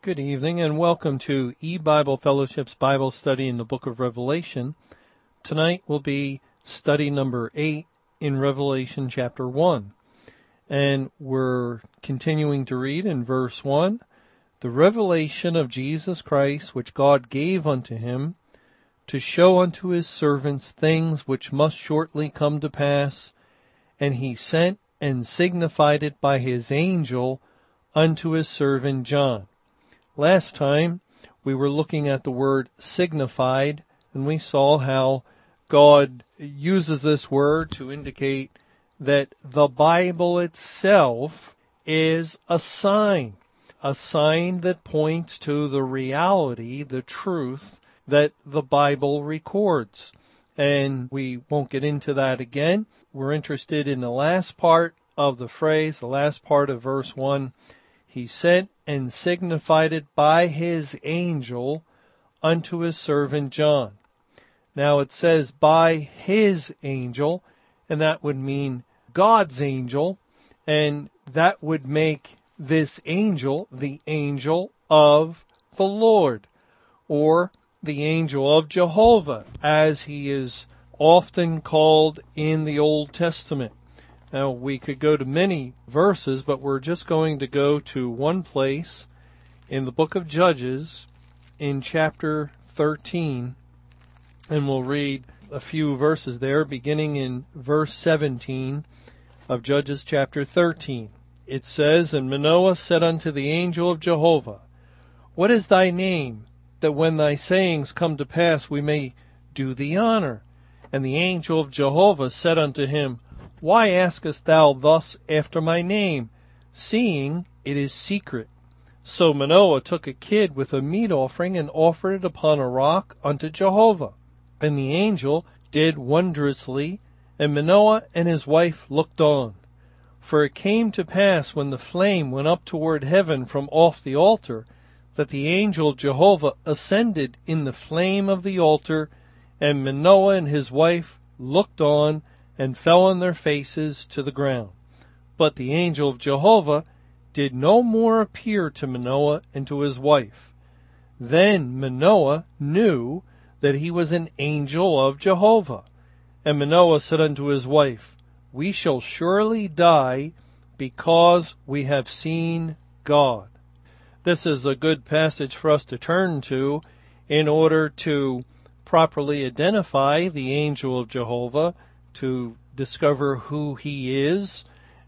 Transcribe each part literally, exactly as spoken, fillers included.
Good evening and welcome to E-Bible Fellowship's Bible study in the book of Revelation. Tonight will be study number eight in Revelation chapter one. And we're continuing to read in verse one, the revelation of Jesus Christ, which God gave unto him, to show unto his servants things which must shortly come to pass. And he sent and signified it by his angel unto his servant John. Last time, we were looking at the word signified, and we saw how God uses this word to indicate that the Bible itself is a sign, a sign that points to the reality, the truth that the Bible records. And we won't get into that again. We're interested in the last part of the phrase, the last part of verse one. He sent and signified it by his angel unto his servant John. Now it says by his angel, and that would mean God's angel, and that would make this angel the angel of the Lord, or the angel of Jehovah, as he is often called in the Old Testament. Now, we could go to many verses, but we're just going to go to one place in the book of Judges in chapter thirteen, and we'll read a few verses there, beginning in verse seventeen of Judges chapter thirteen. It says, And Manoah said unto the angel of Jehovah, What is thy name, that when thy sayings come to pass we may do thee honor? And the angel of Jehovah said unto him, Why askest thou thus after my name, seeing it is secret? So Manoah took a kid with a meat offering and offered it upon a rock unto Jehovah. And the angel did wondrously, and Manoah and his wife looked on. For it came to pass when the flame went up toward heaven from off the altar, that the angel Jehovah ascended in the flame of the altar, and Manoah and his wife looked on, and fell on their faces to the ground. But the angel of Jehovah did no more appear to Manoah and to his wife. Then Manoah knew that he was an angel of Jehovah. And Manoah said unto his wife, We shall surely die, because we have seen God. This is a good passage for us to turn to in order to properly identify the angel of Jehovah, to discover who he is.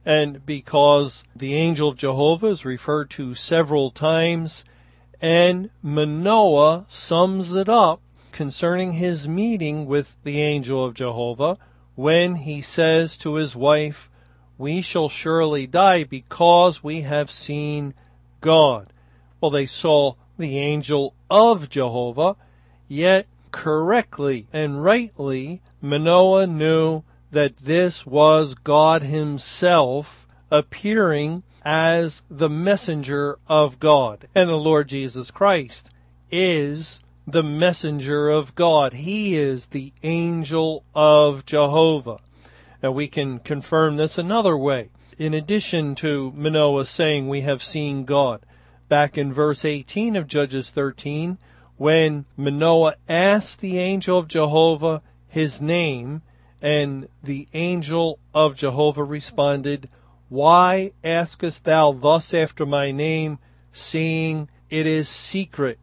And because the angel of Jehovah is referred to several times, and Manoah sums it up concerning his meeting with the angel of Jehovah when he says to his wife, We shall surely die because we have seen God. Well, they saw the angel of Jehovah, yet correctly and rightly, Manoah knew that this was God himself appearing as the messenger of God. And the Lord Jesus Christ is the messenger of God. He is the angel of Jehovah. Now we can confirm this another way. In addition to Manoah saying we have seen God, back in verse eighteen of Judges thirteen, when Manoah asked the angel of Jehovah his name, and the angel of Jehovah responded, Why askest thou thus after my name, seeing it is secret?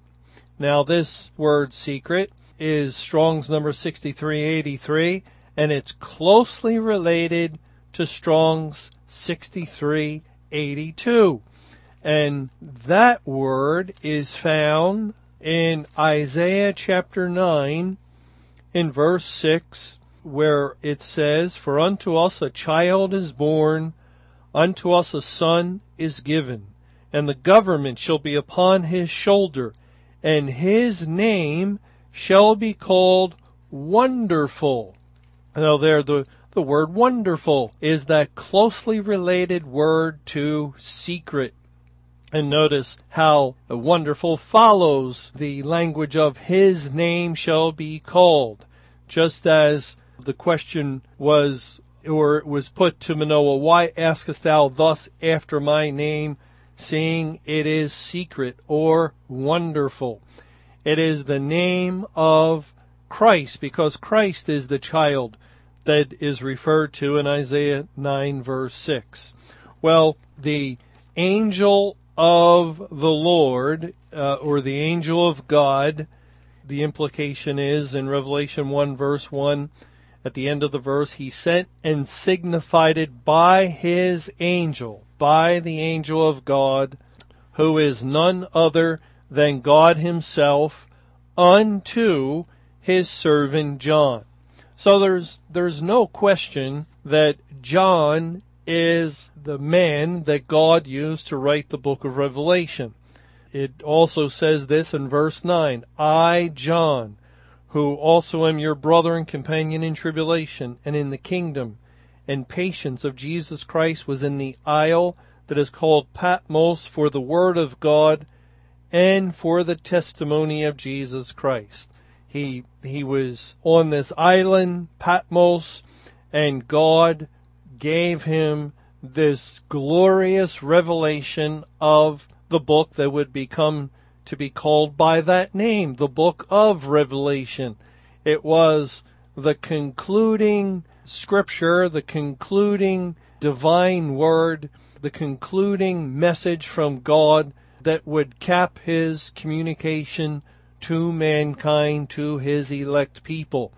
Now this word secret is Strong's number sixty-three eighty-three, and it's closely related to Strong's sixty-three eighty-two. And that word is found in Isaiah chapter nine, in verse six, where it says, For unto us a child is born, unto us a son is given, and the government shall be upon his shoulder, and his name shall be called Wonderful. Now there, the, the word wonderful is that closely related word to secret. And notice how wonderful follows the language of his name shall be called. Just as the question was, or was put to Manoah, Why askest thou thus after my name, saying, it is secret, or wonderful. It is the name of Christ, because Christ is the child that is referred to in Isaiah nine, verse six. Well, the angel of the Lord, uh, or the angel of God, the implication is in Revelation one, verse one, at the end of the verse, he sent and signified it by his angel, by the angel of God, who is none other than God himself, unto his servant John. So there's there's no question that John is the man that God used to write the book of Revelation. It also says this in verse nine, I, John, who also am your brother and companion in tribulation and in the kingdom and patience of Jesus Christ, was in the isle that is called Patmos for the word of God and for the testimony of Jesus Christ. He he was on this island, Patmos, and God gave him this glorious revelation of the book that would become to be called by that name, the book of Revelation. It was the concluding scripture, the concluding divine word, the concluding message from God that would cap his communication to mankind, to his elect people.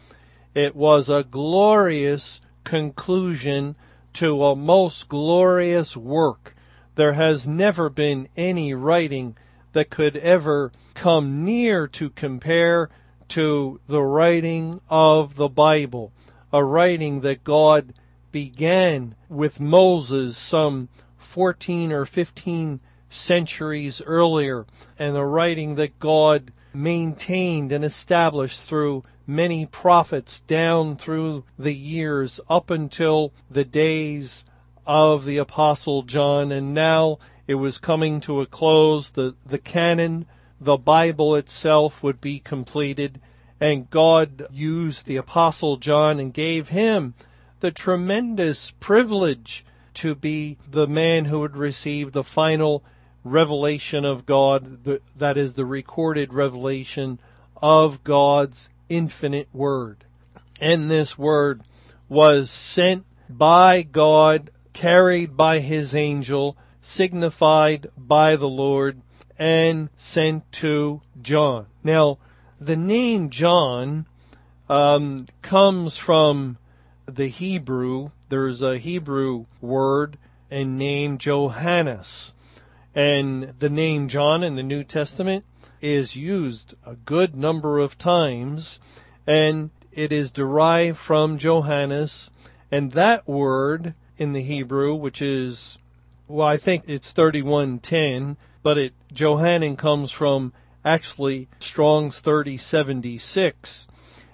It was a glorious conclusion to a most glorious work. There has never been any writing that could ever come near to compare to the writing of the Bible, a writing that God began with Moses some fourteen or fifteen centuries earlier, and a writing that God maintained and established through many prophets down through the years up until the days of the Apostle John. And now it was coming to a close. The, the canon, the Bible itself, would be completed, and God used the Apostle John and gave him the tremendous privilege to be the man who would receive the final revelation of God, the, that is the recorded revelation of God's infinite word. And this word was sent by God, carried by his angel, signified by the Lord, and sent to John. Now, the name John um, comes from the Hebrew. There's a Hebrew word and name, Johannes. And the name John in the New Testament is used a good number of times, and it is derived from Johannes. And that word in the Hebrew, which is, well, I think it's thirty-one ten, but it Johannine comes from actually Strong's thirty seventy-six,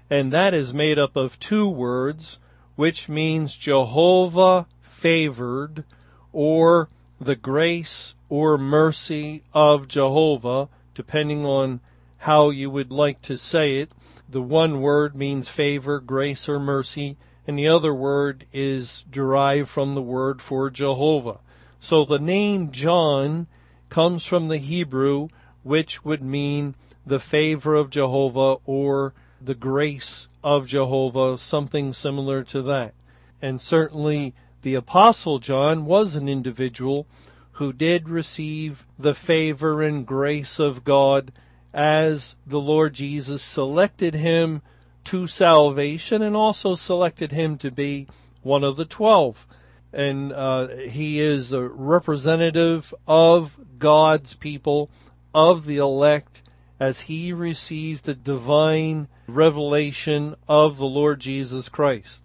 and that is made up of two words, which means Jehovah favored, or the grace or mercy of Jehovah, depending on how you would like to say it. The one word means favor, grace, or mercy, and the other word is derived from the word for Jehovah. So the name John comes from the Hebrew, which would mean the favor of Jehovah or the grace of Jehovah, something similar to that. And certainly the Apostle John was an individual who did receive the favor and grace of God as the Lord Jesus selected him to salvation and also selected him to be one of the twelve. And uh, he is a representative of God's people, of the elect, as he receives the divine revelation of the Lord Jesus Christ.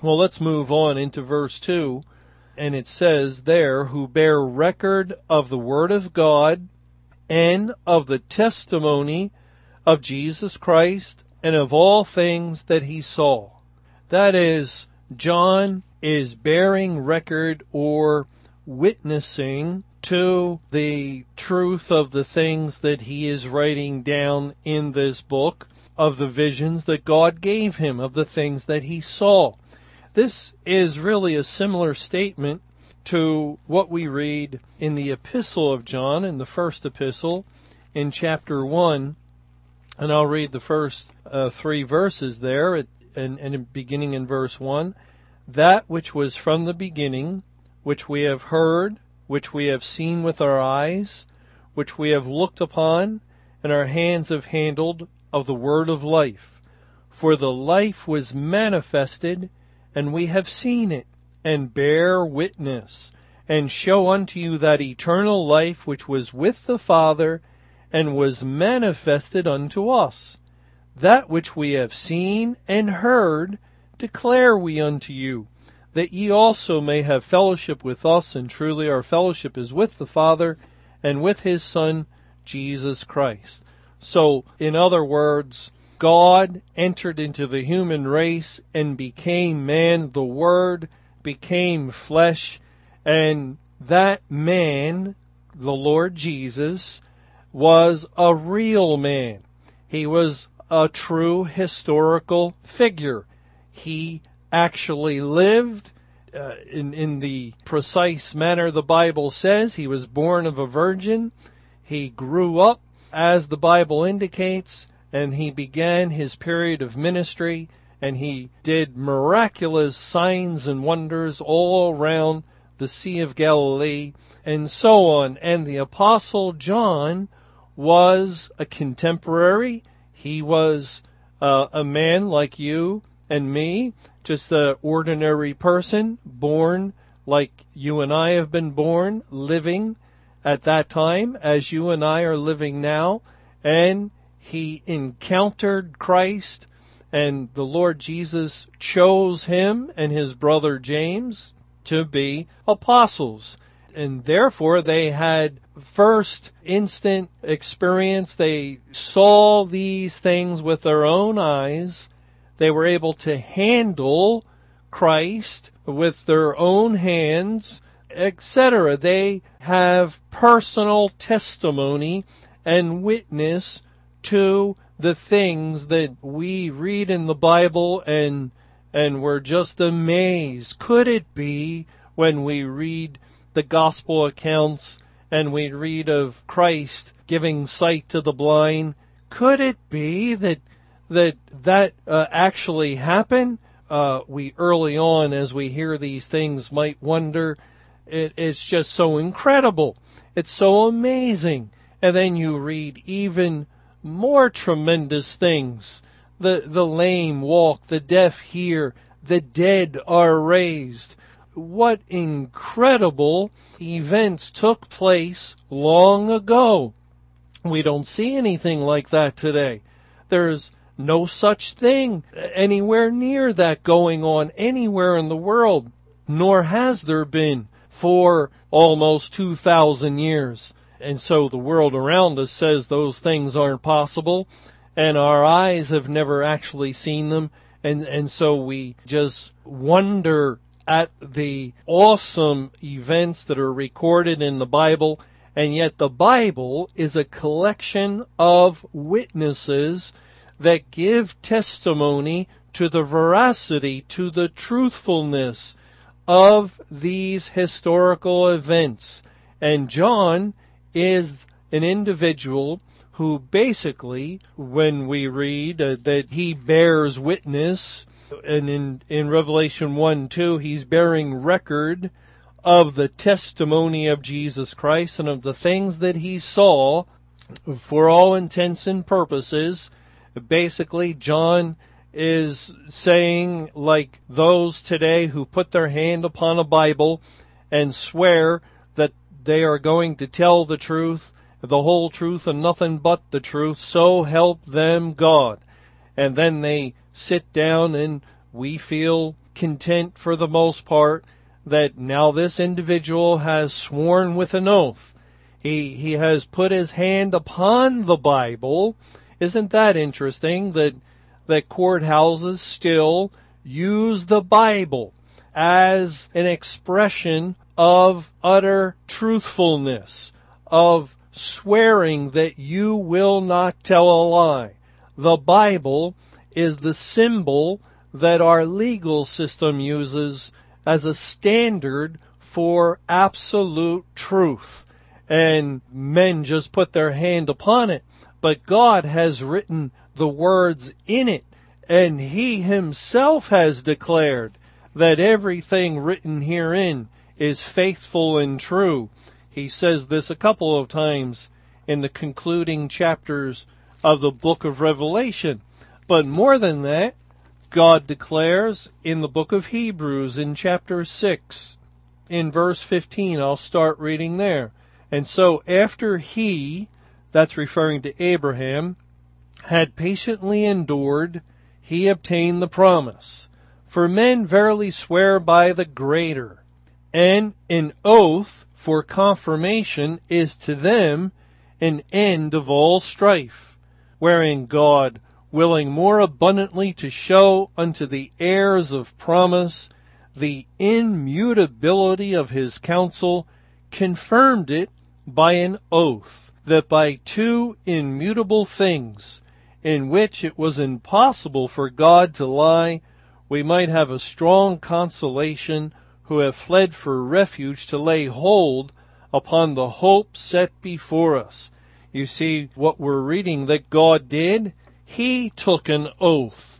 Well, let's move on into verse two. And it says there, who bear record of the word of God and of the testimony of Jesus Christ and of all things that he saw. That is, John is bearing record or witnessing to the truth of the things that he is writing down in this book, of the visions that God gave him, of the things that he saw. This is really a similar statement to what we read in the epistle of John, in the first epistle, in chapter one. And I'll read the first uh, three verses there, at, and, and beginning in verse one. That which was from the beginning, which we have heard, which we have seen with our eyes, which we have looked upon, and our hands have handled, of the word of life. For the life was manifested, and we have seen it, and bear witness, and show unto you that eternal life which was with the Father, and was manifested unto us. That which we have seen and heard, declare we unto you, that ye also may have fellowship with us, and truly our fellowship is with the Father, and with his Son, Jesus Christ. So, in other words, God entered into the human race and became man. The Word became flesh, and that man, the Lord Jesus, was a real man. He was a true historical figure. He actually lived uh, in, in the precise manner the Bible says. He was born of a virgin. He grew up, as the Bible indicates, and he began his period of ministry, and he did miraculous signs and wonders all around the Sea of Galilee, and so on. And the Apostle John was a contemporary. He was uh, a man like you and me, just an ordinary person, born like you and I have been born, living at that time as you and I are living now. And he encountered Christ, and the Lord Jesus chose him and his brother James to be apostles. And therefore they had first instant experience. They saw these things with their own eyes. They were able to handle Christ with their own hands, et cetera. They have personal testimony and witness to the things that we read in the Bible, and and we're just amazed. Could it be, when we read the gospel accounts and we read of Christ giving sight to the blind, could it be that that that uh, actually happened? Uh, we early on, as we hear these things, might wonder. It, it's just so incredible. It's so amazing. And then you read even more tremendous things. The, the lame walk, the deaf hear, the dead are raised. What incredible events took place long ago. We don't see anything like that today. There's no such thing anywhere near that going on anywhere in the world, nor has there been for almost two thousand years. And so the world around us says those things aren't possible, and our eyes have never actually seen them. And, and so we just wonder at the awesome events that are recorded in the Bible. And yet the Bible is a collection of witnesses that give testimony to the veracity, to the truthfulness of these historical events. And John is an individual who basically, when we read uh, that he bears witness, and in, in Revelation one two, he's bearing record of the testimony of Jesus Christ and of the things that he saw. For all intents and purposes, basically John is saying, like those today who put their hand upon a Bible and swear that they are going to tell the truth, the whole truth, and nothing but the truth, so help them God. And then they sit down, and we feel content for the most part that now this individual has sworn with an oath. He, he has put his hand upon the Bible. Isn't that interesting that that courthouses still use the Bible as an expression of utter truthfulness, of swearing that you will not tell a lie? The Bible is the symbol that our legal system uses as a standard for absolute truth, and men just put their hand upon it. But God has written the words in it, and He Himself has declared that everything written herein is faithful and true. He says this a couple of times in the concluding chapters of the book of Revelation. But more than that, God declares in the book of Hebrews in chapter six, in verse fifteen, I'll start reading there. And so after he, that's referring to Abraham, had patiently endured, he obtained the promise. For men verily swear by the greater, and an oath for confirmation is to them an end of all strife, wherein God, willing more abundantly to show unto the heirs of promise the immutability of his counsel, confirmed it by an oath, that by two immutable things, in which it was impossible for God to lie, we might have a strong consolation who have fled for refuge to lay hold upon the hope set before us. You see what we're reading that God did? He took an oath.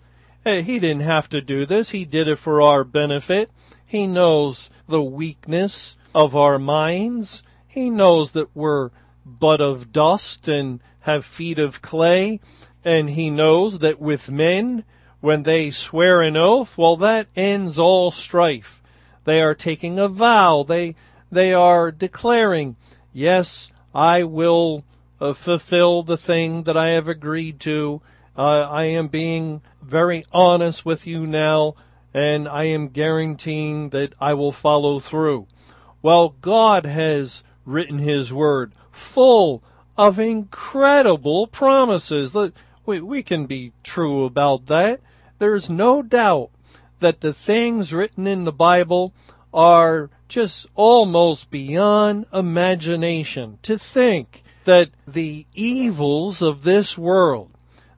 He didn't have to do this. He did it for our benefit. He knows the weakness of our minds. He knows that we're but of dust and have feet of clay. And he knows that with men, when they swear an oath, well, that ends all strife. They are taking a vow. They they are declaring, yes, I will uh, fulfill the thing that I have agreed to. Uh, I am being very honest with you now, and I am guaranteeing that I will follow through. Well, God has written His Word full of incredible promises. We, we can be true about that. There's no doubt that the things written in the Bible are just almost beyond imagination. To think that the evils of this world,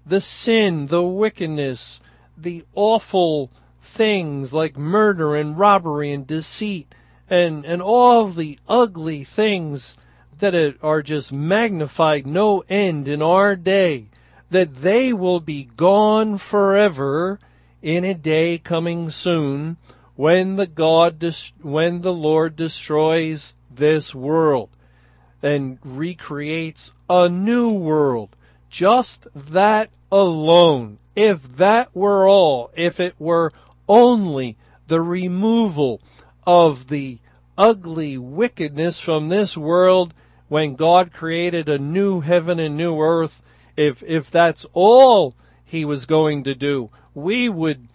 the sin, the wickedness, the awful things like murder and robbery and deceit and, and all the ugly things that are just magnified no end in our day, that they will be gone forever in a day coming soon when the God, when the Lord destroys this world and recreates a new world. Just that alone, if that were all, if it were only the removal of the ugly wickedness from this world when God created a new heaven and new earth, if if that's all he was going to do, we would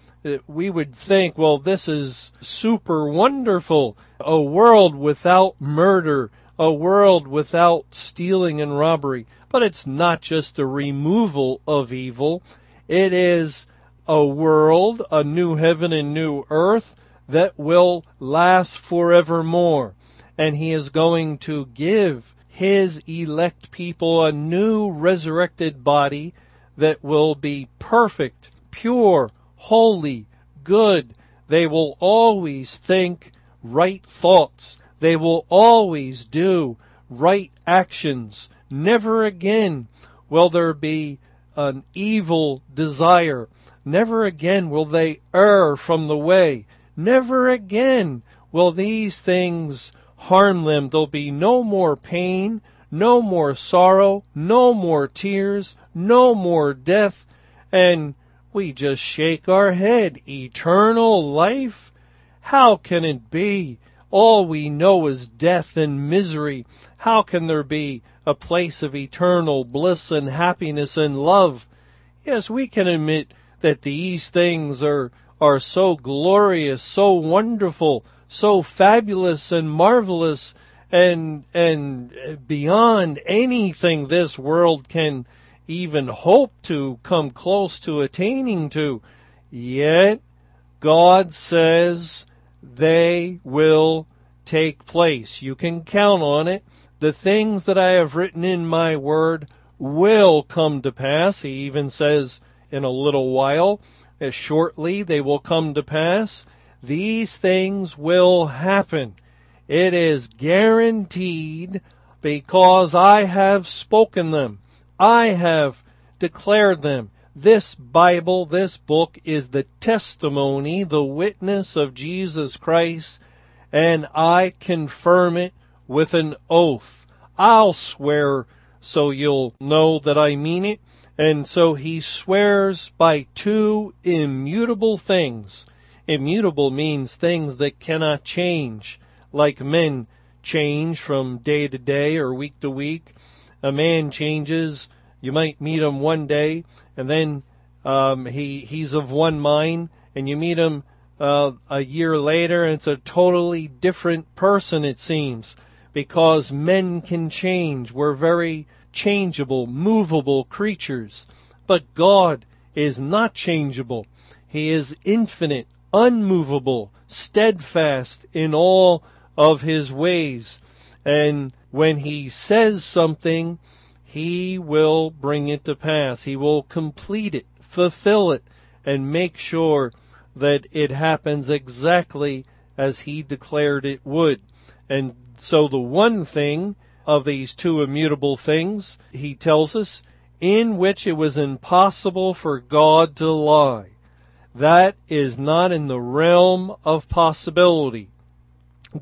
we would think, well, this is super wonderful, a world without murder, a world without stealing and robbery. But it's not just the removal of evil. It is a world, a new heaven and new earth that will last forevermore. And he is going to give his elect people a new resurrected body that will be perfect, pure, holy, good. They will always think right thoughts. They will always do right actions. Never again will there be an evil desire. Never again will they err from the way. Never again will these things harm them. There'll be no more pain, no more sorrow, no more tears, no more death. And we just shake our head. Eternal life? How can it be? All we know is death and misery. How can there be a place of eternal bliss and happiness and love? Yes, we can admit that these things are, are so glorious, so wonderful, so fabulous and marvelous and, and beyond anything this world can even hope to come close to attaining to. Yet God says they will take place. You can count on it. The things that I have written in my word will come to pass. He even says in a little while, as shortly they will come to pass. These things will happen. It is guaranteed because I have spoken them. I have declared them. This Bible, this book is the testimony, the witness of Jesus Christ, and I confirm it with an oath. I'll swear so you'll know that I mean it. And so he swears by two immutable things. Immutable means things that cannot change, like men change from day to day or week to week. A man changes. You might meet him one day, and then um, he he's of one mind, and you meet him uh, a year later, and it's a totally different person, it seems, because men can change. We're very changeable, movable creatures. But God is not changeable. He is infinite, unmovable, steadfast in all of his ways. And when he says something, he will bring it to pass. He will complete it, fulfill it, and make sure that it happens exactly as he declared it would. And so the one thing of these two immutable things, he tells us, in which it was impossible for God to lie. That is not in the realm of possibility.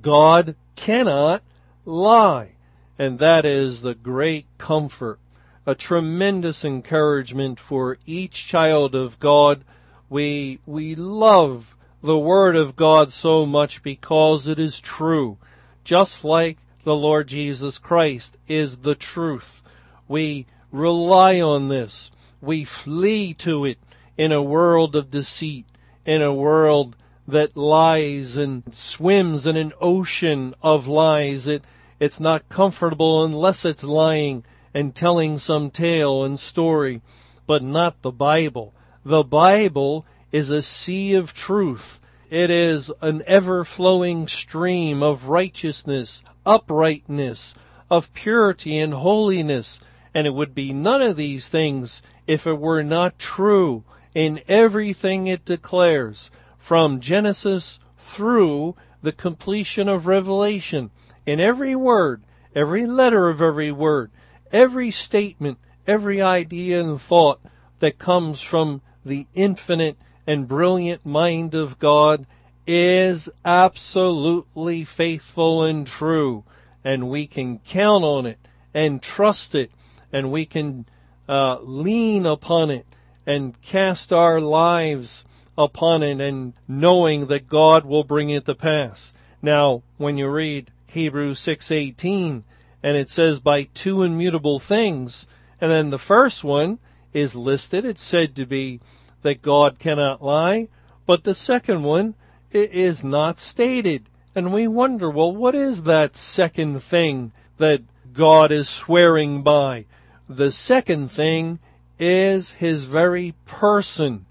God cannot lie. And that is the great comfort, a tremendous encouragement for each child of God. We, we love the Word of God so much because it is true, just like the Lord Jesus Christ is the truth. We rely on this. We flee to it in a world of deceit, in a world that lies and swims in an ocean of lies. It, it's not comfortable unless it's lying and telling some tale and story, but not the Bible. The Bible is a sea of truth. It is an ever-flowing stream of righteousness, uprightness, of purity and holiness. And it would be none of these things if it were not true in everything it declares, from Genesis through the completion of Revelation. In every word, every letter of every word, every statement, every idea and thought that comes from the infinite and brilliant mind of God is absolutely faithful and true, and we can count on it and trust it, and we can uh, lean upon it and cast our lives upon it, and knowing that God will bring it to pass. Now, when you read Hebrews six eighteen, and it says by two immutable things, and then the first one is listed, it's said to be that God cannot lie, but the second one, it is not stated. And we wonder, well, what is that second thing that God is swearing by? The second thing is his very person.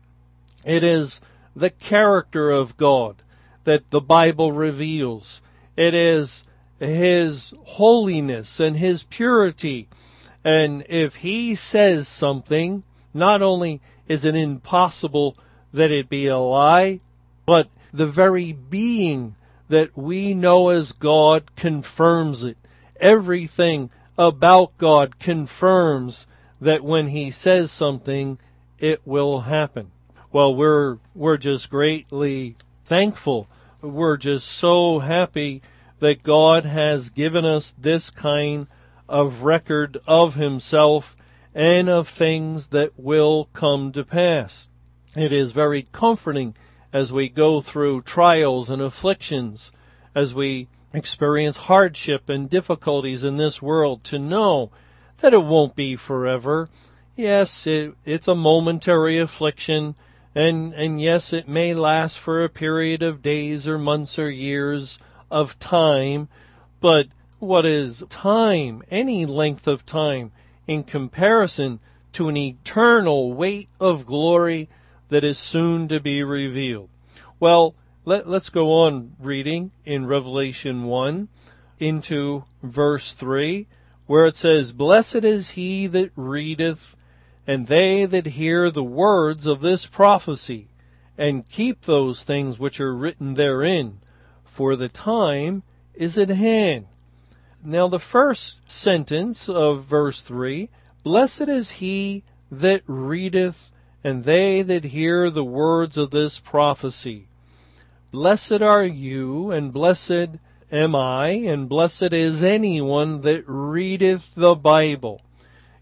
It is the character of God that the Bible reveals. It is his holiness and his purity. And if he says something, not only is it impossible that it be a lie, but the very being that we know as God confirms it. Everything about God confirms that when he says something, it will happen. Well, we're we're just greatly thankful. We're just so happy that God has given us this kind of record of himself and of things that will come to pass. It is very comforting as we go through trials and afflictions, as we experience hardship and difficulties in this world, to know that it won't be forever. Yes, it, it's a momentary affliction, and, and yes, it may last for a period of days or months or years of time, but what is time, any length of time, in comparison to an eternal weight of glory that is soon to be revealed? Well, let, let's go on reading in Revelation one into verse three, where it says, "Blessed is he that readeth, and they that hear the words of this prophecy, and keep those things which are written therein, for the time is at hand. Now the first sentence of verse three, blessed is he that readeth, and they that hear the words of this prophecy. Blessed are you, and blessed am I, and blessed is anyone that readeth the Bible.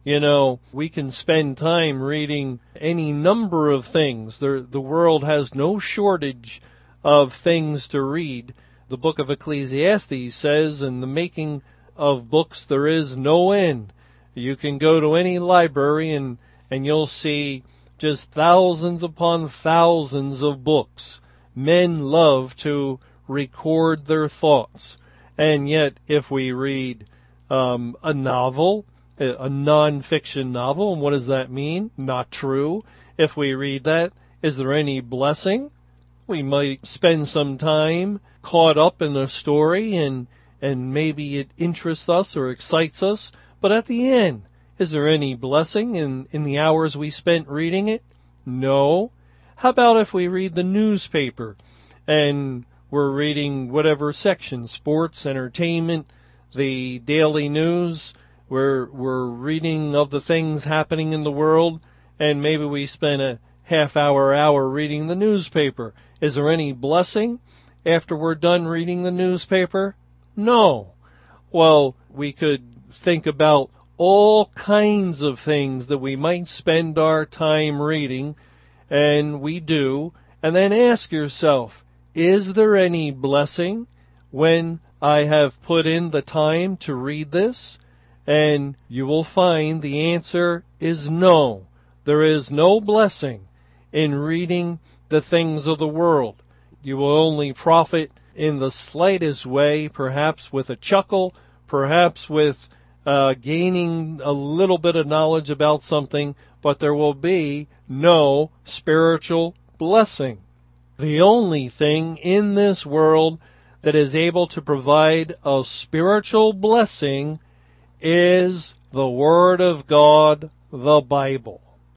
You know, we can spend time reading any number of things. The, the world has no shortage of things to read. The book of Ecclesiastes says, in the making of books there is no end. You can go to any library and, and you'll see just thousands upon thousands of books. Men love to record their thoughts. And yet, if we read um, a novel, a non-fiction novel, and what does that mean? Not true. If we read that, is there any blessing? We might spend some time caught up in a story, and and maybe it interests us or excites us. But at the end, is there any blessing in, in the hours we spent reading it? No. How about if we read the newspaper and we're reading whatever section, sports, entertainment, the daily news, we're, we're reading of the things happening in the world, and maybe we spend a half hour, hour reading the newspaper. Is there any blessing after we're done reading the newspaper? No. Well, we could think about all kinds of things that we might spend our time reading, and we do, and then ask yourself, is there any blessing when I have put in the time to read this? And you will find the answer is no. There is no blessing in reading the things of the world. You will only profit in the slightest way, perhaps with a chuckle, perhaps with Uh, gaining a little bit of knowledge about something, but there will be no spiritual blessing. The only thing in this world that is able to provide a spiritual blessing is the Word of God, the Bible.